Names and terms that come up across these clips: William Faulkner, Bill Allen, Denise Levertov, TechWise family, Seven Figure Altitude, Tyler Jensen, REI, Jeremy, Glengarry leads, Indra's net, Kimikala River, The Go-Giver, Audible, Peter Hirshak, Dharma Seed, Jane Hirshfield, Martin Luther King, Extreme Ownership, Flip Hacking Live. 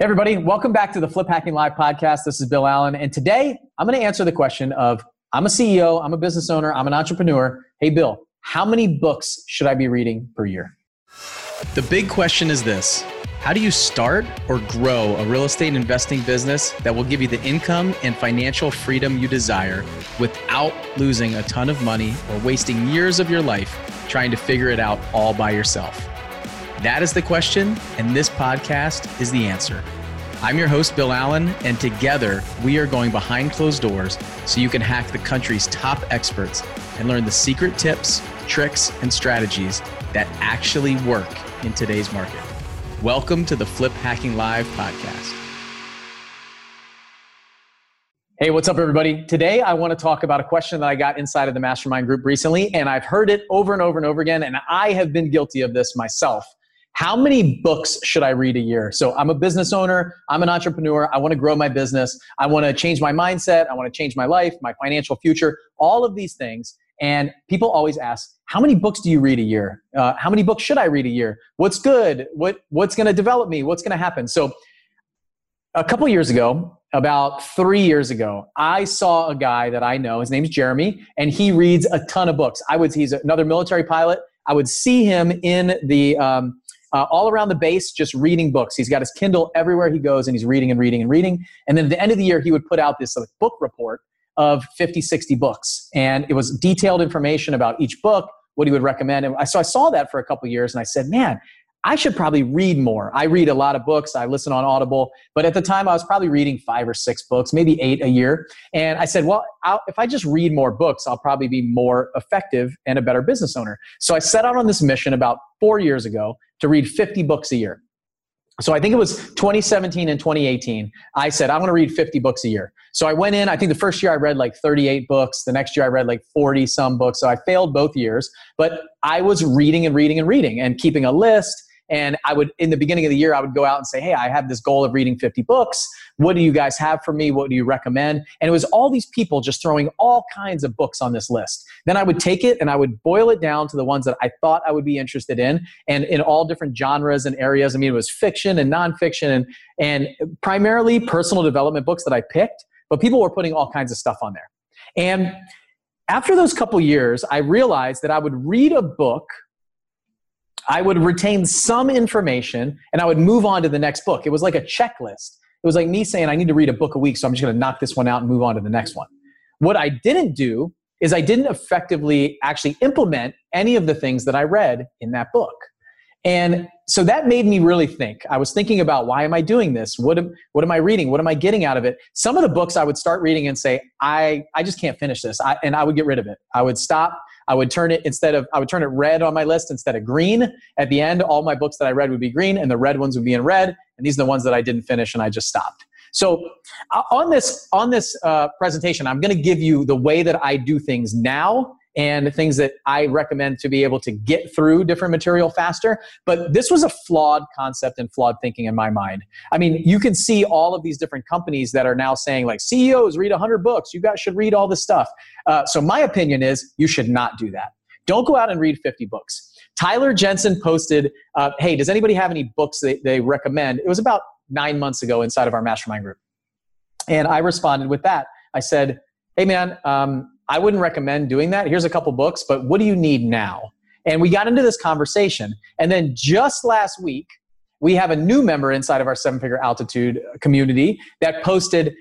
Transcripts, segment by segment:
Hey everybody, welcome back to the Flip Hacking Live podcast. This is Bill Allen, and today I'm going to answer the question of, I'm a CEO, I'm a business owner, I'm an entrepreneur. Hey Bill, how many books should I be reading per year? The big question is this: how do you start or grow a real estate investing business that will give you the income and financial freedom you desire without losing a ton of money or wasting years of your life trying to figure it out all by yourself? That is the question, and this podcast is the answer. I'm your host, Bill Allen, and together we are going behind closed doors so you can hack the country's top experts and learn the secret tips, tricks, and strategies that actually work in today's market. Welcome to the Flip Hacking Live podcast. Hey, what's up, everybody? Today, I want to talk about a question that I got inside of the mastermind group recently, and I've heard it over and over and over again, and I have been guilty of this myself. How many books should I read a year? So I'm a business owner, I'm an entrepreneur, I want to grow my business, I want to change my mindset, I want to change my life, my financial future, all of these things. And people always ask, how many books do you read a year? How many books should I read a year? What's good? What's going to develop me? What's going to happen? So a couple years ago, about 3 years ago, I saw a guy that I know, his name's Jeremy, and he reads a ton of books. He's another military pilot. I would see him in the all around the base, just reading books. He's got his Kindle everywhere he goes, and he's reading and reading and reading. And then at the end of the year, he would put out this book report of 50, 60 books. And it was detailed information about each book, what he would recommend. And so I saw that for a couple of years, and I said, man, I should probably read more. I read a lot of books. I listen on Audible. But at the time, I was probably reading 5 or 6 books, maybe 8 a year. And I said, well, if I just read more books, I'll probably be more effective and a better business owner. So I set out on this mission about 4 years ago to read 50 books a year. So I think it was 2017 and 2018, I said, I want to read 50 books a year. So I went in, I think the first year I read 38 books. The next year I read 40 some books. So I failed both years, but I was reading and reading and reading and keeping a list. And I would, in the beginning of the year, I would go out and say, hey, I have this goal of reading 50 books. What do you guys have for me? What do you recommend? And it was all these people just throwing all kinds of books on this list. Then I would take it and I would boil it down to the ones that I thought I would be interested in, and in all different genres and areas. I mean, it was fiction and nonfiction and primarily personal development books that I picked, but people were putting all kinds of stuff on there. And after those couple years, I realized that I would read a book, I would retain some information, and I would move on to the next book. It was like a checklist. It was like me saying, I need to read a book a week, so I'm just going to knock this one out and move on to the next one. What I didn't do is I didn't effectively actually implement any of the things that I read in that book. And so that made me really think. I was thinking about, why am I doing this? What am I reading? What am I getting out of it? Some of the books I would start reading and say, I just can't finish this. And I would get rid of it. I would stop. I would turn it red on my list instead of green. At the end, all my books that I read would be green, and the red ones would be in red. And these are the ones that I didn't finish, and I just stopped. So on this presentation, I'm going to give you the way that I do things now and things that I recommend to be able to get through different material faster. But this was a flawed concept and flawed thinking in my mind. I mean, you can see all of these different companies that are now saying, CEOs read 100 books. You guys should read all this stuff. So my opinion is you should not do that. Don't go out and read 50 books. Tyler Jensen posted, hey, does anybody have any books that they recommend? It was about 9 months ago inside of our mastermind group. And I responded with that. I said, hey, man, I wouldn't recommend doing that. Here's a couple books, but what do you need now? And we got into this conversation. And then just last week, we have a new member inside of our Seven Figure Altitude community that posted,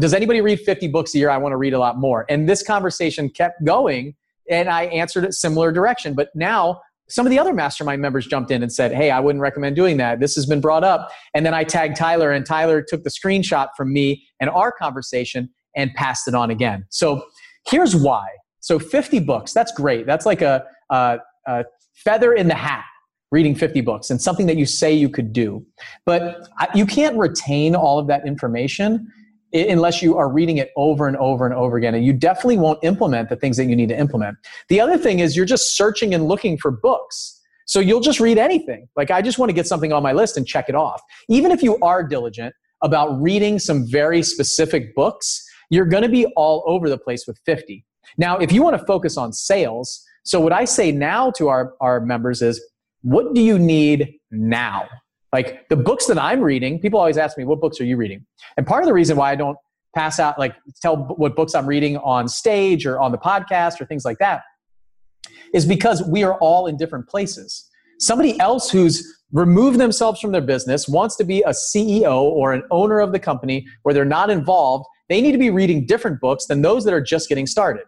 does anybody read 50 books a year? I want to read a lot more. And this conversation kept going, and I answered it similar direction. But now some of the other mastermind members jumped in and said, hey, I wouldn't recommend doing that. This has been brought up. And then I tagged Tyler, and Tyler took the screenshot from me and our conversation and passed it on again. So here's why. So 50 books, that's great. That's like a feather in the hat, reading 50 books, and something that you say you could do. But you can't retain all of that information unless you are reading it over and over and over again. And you definitely won't implement the things that you need to implement. The other thing is you're just searching and looking for books. So you'll just read anything. I just want to get something on my list and check it off. Even if you are diligent about reading some very specific books, you're going to be all over the place with 50. Now, if you want to focus on sales, so what I say now to our members is, what do you need now? Like the books that I'm reading, people always ask me, what books are you reading? And part of the reason why I don't pass out, like tell what books I'm reading on stage or on the podcast or things like that, is because we are all in different places. Somebody else who's removed themselves from their business, wants to be a CEO or an owner of the company where they're not involved, they need to be reading different books than those that are just getting started.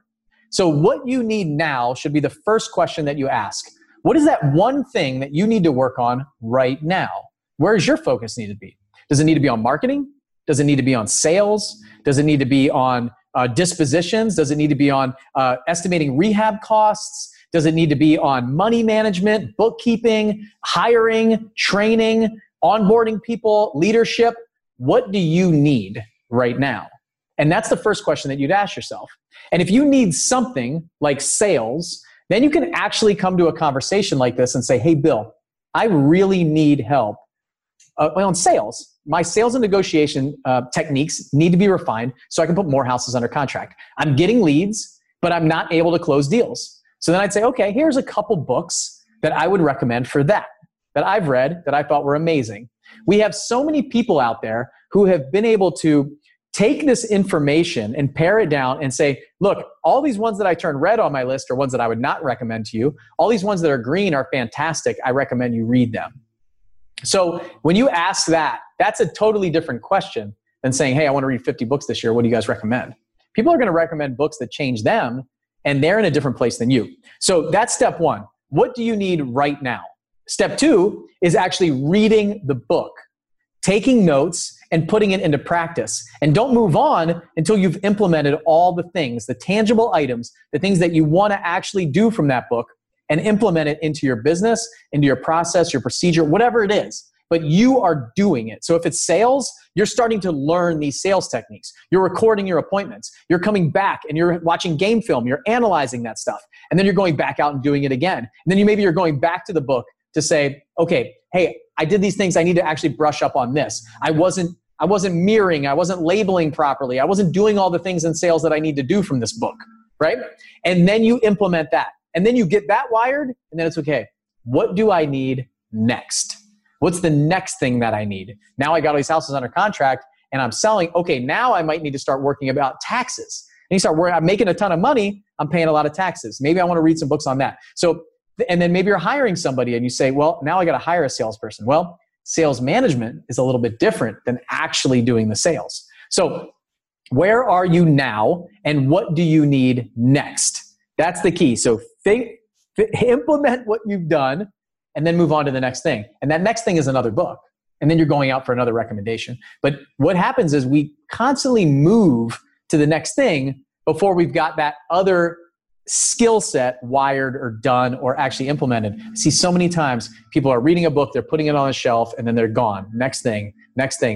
So what you need now should be the first question that you ask. What is that one thing that you need to work on right now? Where does your focus need to be? Does it need to be on marketing? Does it need to be on sales? Does it need to be on dispositions? Does it need to be on estimating rehab costs? Does it need to be on money management, bookkeeping, hiring, training, onboarding people, leadership? What do you need right now? And that's the first question that you'd ask yourself. And if you need something like sales, then you can actually come to a conversation like this and say, hey, Bill, I really need help on sales. My sales and negotiation techniques need to be refined so I can put more houses under contract. I'm getting leads, but I'm not able to close deals. So then I'd say, okay, here's a couple books that I would recommend for that I've read that I thought were amazing. We have so many people out there who have been able to take this information and pare it down and say, look, all these ones that I turned red on my list are ones that I would not recommend to you. All these ones that are green are fantastic. I recommend you read them. So when you ask that, that's a totally different question than saying, hey, I want to read 50 books this year. What do you guys recommend? People are going to recommend books that change them, and they're in a different place than you. So that's step one. What do you need right now? Step two is actually reading the book, taking notes, and putting it into practice. And don't move on until you've implemented all the things, the tangible items, the things that you want to actually do from that book and implement it into your business, into your process, your procedure, whatever it is. But you are doing it. So if it's sales, you're starting to learn these sales techniques. You're recording your appointments. You're coming back and you're watching game film. You're analyzing that stuff. And then you're going back out and doing it again. And then maybe you're going back to the book to say, okay, hey, I did these things. I need to actually brush up on this. I wasn't mirroring. I wasn't labeling properly. I wasn't doing all the things in sales that I need to do from this book, right? And then you implement that. And then you get that wired. And then it's okay. What do I need next? What's the next thing that I need? Now I got all these houses under contract and I'm selling. Okay, now I might need to start working about taxes. And you start worrying, I'm making a ton of money. I'm paying a lot of taxes. Maybe I want to read some books on that. So, and then maybe you're hiring somebody and you say, well, now I got to hire a salesperson. Well, sales management is a little bit different than actually doing the sales. So where are you now and what do you need next? That's the key. So implement what you've done, and then move on to the next thing. And that next thing is another book. And then you're going out for another recommendation. But what happens is we constantly move to the next thing before we've got that other skill set wired or done or actually implemented. I see so many times people are reading a book, they're putting it on a shelf, and then they're gone. Next thing,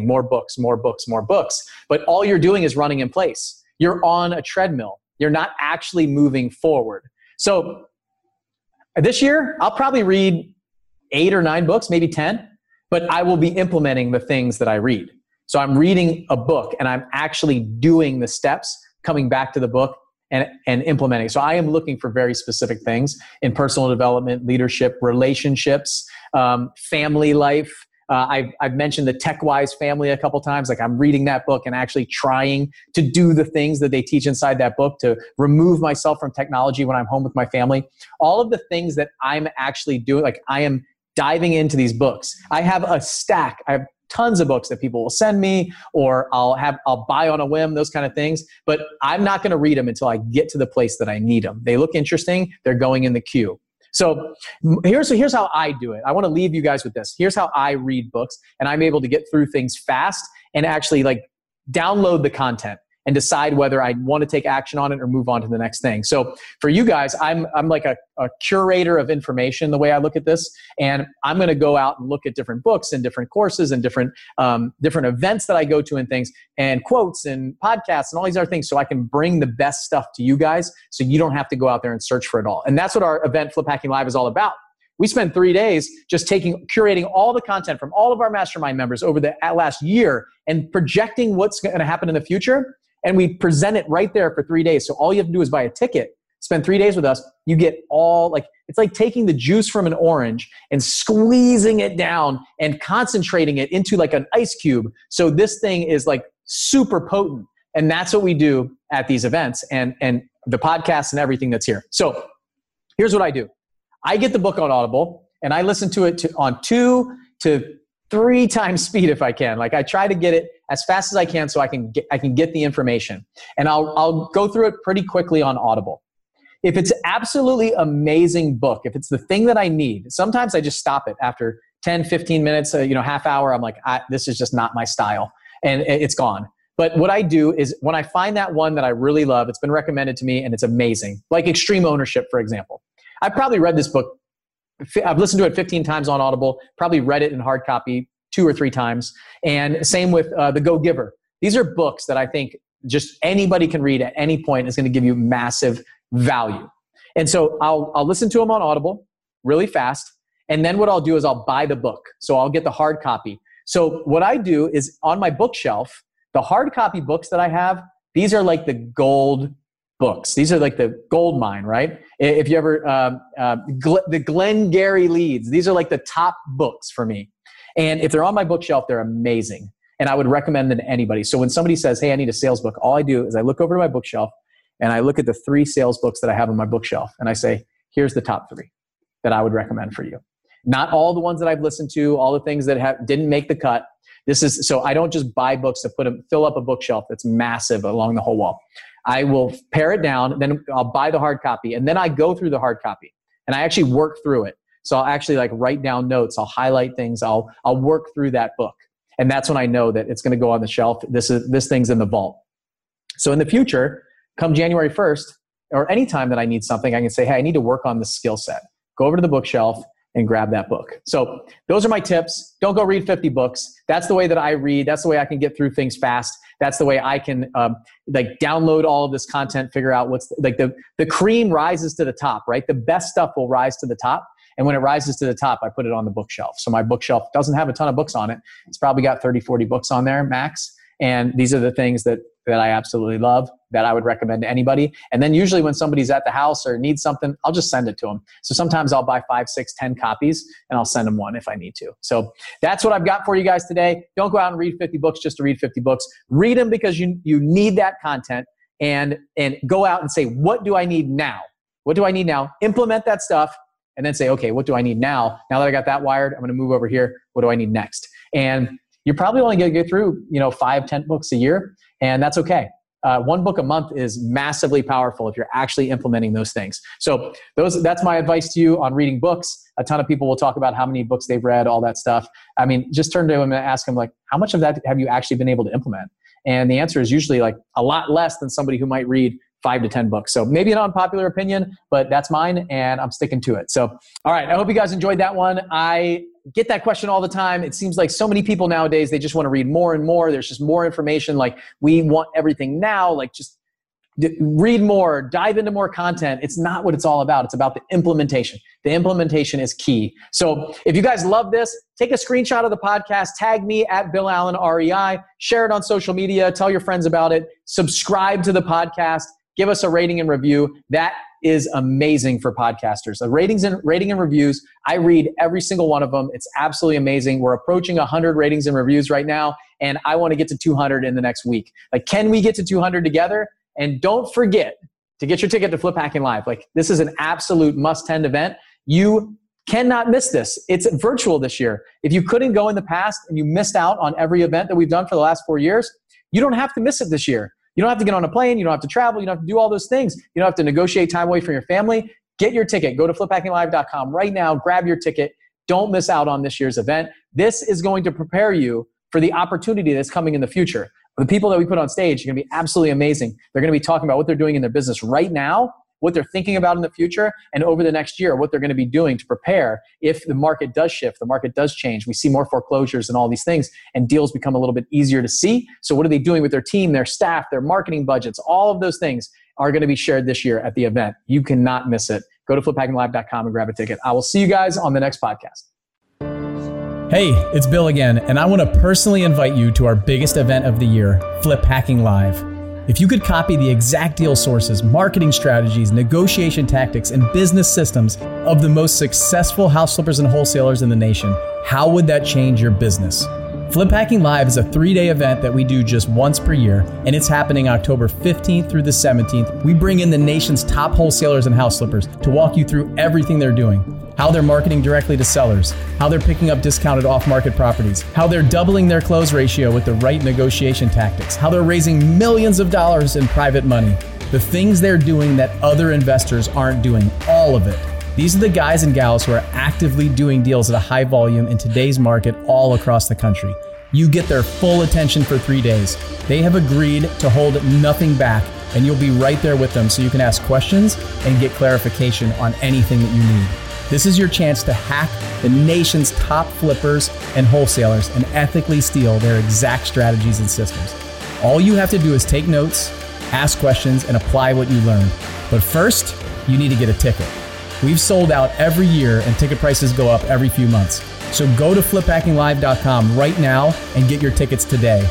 more books, more books, more books. But all you're doing is running in place. You're on a treadmill. You're not actually moving forward. So this year, I'll probably read 8 or 9 books, maybe 10, but I will be implementing the things that I read. So I'm reading a book and I'm actually doing the steps, coming back to the book and implementing. So I am looking for very specific things in personal development, leadership, relationships, family life. I've mentioned the TechWise family a couple times. Like I'm reading that book and actually trying to do the things that they teach inside that book to remove myself from technology when I'm home with my family. All of the things that I'm actually doing, like I am diving into these books. I have a stack. I have tons of books that people will send me, or I'll buy on a whim, those kind of things. But I'm not going to read them until I get to the place that I need them. They look interesting. They're going in the queue. So here's how I do it. I want to leave you guys with this. Here's how I read books, and I'm able to get through things fast and actually like download the content and decide whether I want to take action on it or move on to the next thing. So for you guys, I'm like a curator of information, the way I look at this. And I'm going to go out and look at different books and different courses and different events that I go to and things and quotes and podcasts and all these other things so I can bring the best stuff to you guys so you don't have to go out there and search for it all. And that's what our event Flip Hacking Live is all about. We spend 3 days just curating all the content from all of our mastermind members over the last year and projecting what's going to happen in the future. And we present it right there for 3 days. So all you have to do is buy a ticket, spend 3 days with us, you get all, like, it's like taking the juice from an orange and squeezing it down and concentrating it into like an ice cube. So this thing is like super potent. And that's what we do at these events and the podcast and everything that's here. So here's what I do. I get the book on Audible and I listen to it on 2 to 3 times speed if I can. Like I try to get it as fast as I can so I can get the information. And I'll go through it pretty quickly on Audible. If it's absolutely amazing book, if it's the thing that I need, sometimes I just stop it after 10, 15 minutes, half hour. I'm like, this is just not my style and it's gone. But what I do is when I find that one that I really love, it's been recommended to me and it's amazing. Like Extreme Ownership, for example. I probably read this book, I've listened to it 15 times on Audible, probably read it in hard copy 2 or 3 times. And same with The Go-Giver. These are books that I think just anybody can read at any point. Is going to give you massive value. And so I'll listen to them on Audible really fast. And then what I'll do is I'll buy the book. So I'll get the hard copy. So what I do is on my bookshelf, the hard copy books that I have, these are like the gold books. These are like the gold mine, right? If you ever, the Glengarry Leads, these are like the top books for me. And if they're on my bookshelf, they're amazing. And I would recommend them to anybody. So when somebody says, hey, I need a sales book, all I do is I look over to my bookshelf and I look at the 3 sales books that I have on my bookshelf. And I say, here's the top 3 that I would recommend for you. Not all the ones that I've listened to, all the things that didn't make the cut. This is, so I don't just buy books to put them, fill up a bookshelf that's massive along the whole wall. I will pare it down, then I'll buy the hard copy, and then I go through the hard copy and I actually work through it. So I'll actually like write down notes, I'll highlight things, I'll work through that book. And that's when I know that it's gonna go on the shelf, this thing's in the vault. So in the future, come January 1st, or anytime that I need something, I can say, hey, I need to work on this skill set. Go over to the bookshelf and grab that book. So those are my tips. Don't go read 50 books. That's the way that I read. That's the way I can get through things fast. That's the way I can like download all of this content, figure out what's like the cream rises to the top, right? The best stuff will rise to the top. And when it rises to the top, I put it on the bookshelf. So my bookshelf doesn't have a ton of books on it. It's probably got 30, 40 books on there max. And these are the things that I absolutely love that I would recommend to anybody. And then usually when somebody's at the house or needs something, I'll just send it to them. So sometimes I'll buy 5, 6, 10 copies and I'll send them one if I need to. So that's what I've got for you guys today. Don't go out and read 50 books just to read 50 books. Read them because you need that content and go out and say, what do I need now? What do I need now? Implement that stuff and then say, okay, what do I need now? Now that I got that wired, I'm gonna move over here. What do I need next? And you're probably only going to get through, 5, 10 books a year, and that's okay. One book a month is massively powerful if you're actually implementing those things. So that's my advice to you on reading books. A ton of people will talk about how many books they've read, all that stuff. I mean, just turn to them and ask them, like, how much of that have you actually been able to implement? And the answer is usually like a lot less than somebody who might read 5 to 10 books. So maybe an unpopular opinion, but that's mine and I'm sticking to it. So, all right. I hope you guys enjoyed that one. I get that question all the time. It seems like so many people nowadays, they just want to read more and more. There's just more information. Like we want everything now, like just read more, dive into more content. It's not what it's all about. It's about the implementation. The implementation is key. So if you guys love this, take a screenshot of the podcast, tag me at Bill Allen REI, share it on social media, tell your friends about it, subscribe to the podcast, give us a rating and review. That is amazing for podcasters. The rating and reviews, I read every single one of them. It's absolutely amazing. We're approaching 100 ratings and reviews right now, and I want to get to 200 in the next week. Like, can we get to 200 together? And don't forget to get your ticket to Flip Hacking Live. Like, this is an absolute must-attend event. You cannot miss this. It's virtual this year. If you couldn't go in the past and you missed out on every event that we've done for the last 4 years, you don't have to miss it this year. You don't have to get on a plane. You don't have to travel. You don't have to do all those things. You don't have to negotiate time away from your family. Get your ticket. Go to fliphackinglive.com right now. Grab your ticket. Don't miss out on this year's event. This is going to prepare you for the opportunity that's coming in the future. The people that we put on stage are going to be absolutely amazing. They're going to be talking about what they're doing in their business right now, what they're thinking about in the future, and over the next year, what they're going to be doing to prepare if the market does shift, the market does change. We see more foreclosures and all these things, and deals become a little bit easier to see. So what are they doing with their team, their staff, their marketing budgets? All of those things are going to be shared this year at the event. You cannot miss it. Go to fliphackinglive.com and grab a ticket. I will see you guys on the next podcast. Hey, it's Bill again, and I want to personally invite you to our biggest event of the year, Flip Hacking Live. If you could copy the exact deal sources, marketing strategies, negotiation tactics, and business systems of the most successful house flippers and wholesalers in the nation, how would that change your business? Flip Hacking Live is a 3-day event that we do just once per year, and it's happening October 15th through the 17th. We bring in the nation's top wholesalers and house flippers to walk you through everything they're doing. How they're marketing directly to sellers, how they're picking up discounted off-market properties, how they're doubling their close ratio with the right negotiation tactics, how they're raising millions of dollars in private money, the things they're doing that other investors aren't doing, all of it. These are the guys and gals who are actively doing deals at a high volume in today's market all across the country. You get their full attention for 3 days. They have agreed to hold nothing back, and you'll be right there with them so you can ask questions and get clarification on anything that you need. This is your chance to hack the nation's top flippers and wholesalers and ethically steal their exact strategies and systems. All you have to do is take notes, ask questions, and apply what you learned. But first, you need to get a ticket. We've sold out every year and ticket prices go up every few months. So go to fliphackinglive.com right now and get your tickets today.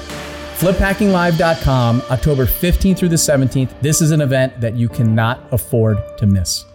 Fliphackinglive.com, October 15th through the 17th. This is an event that you cannot afford to miss.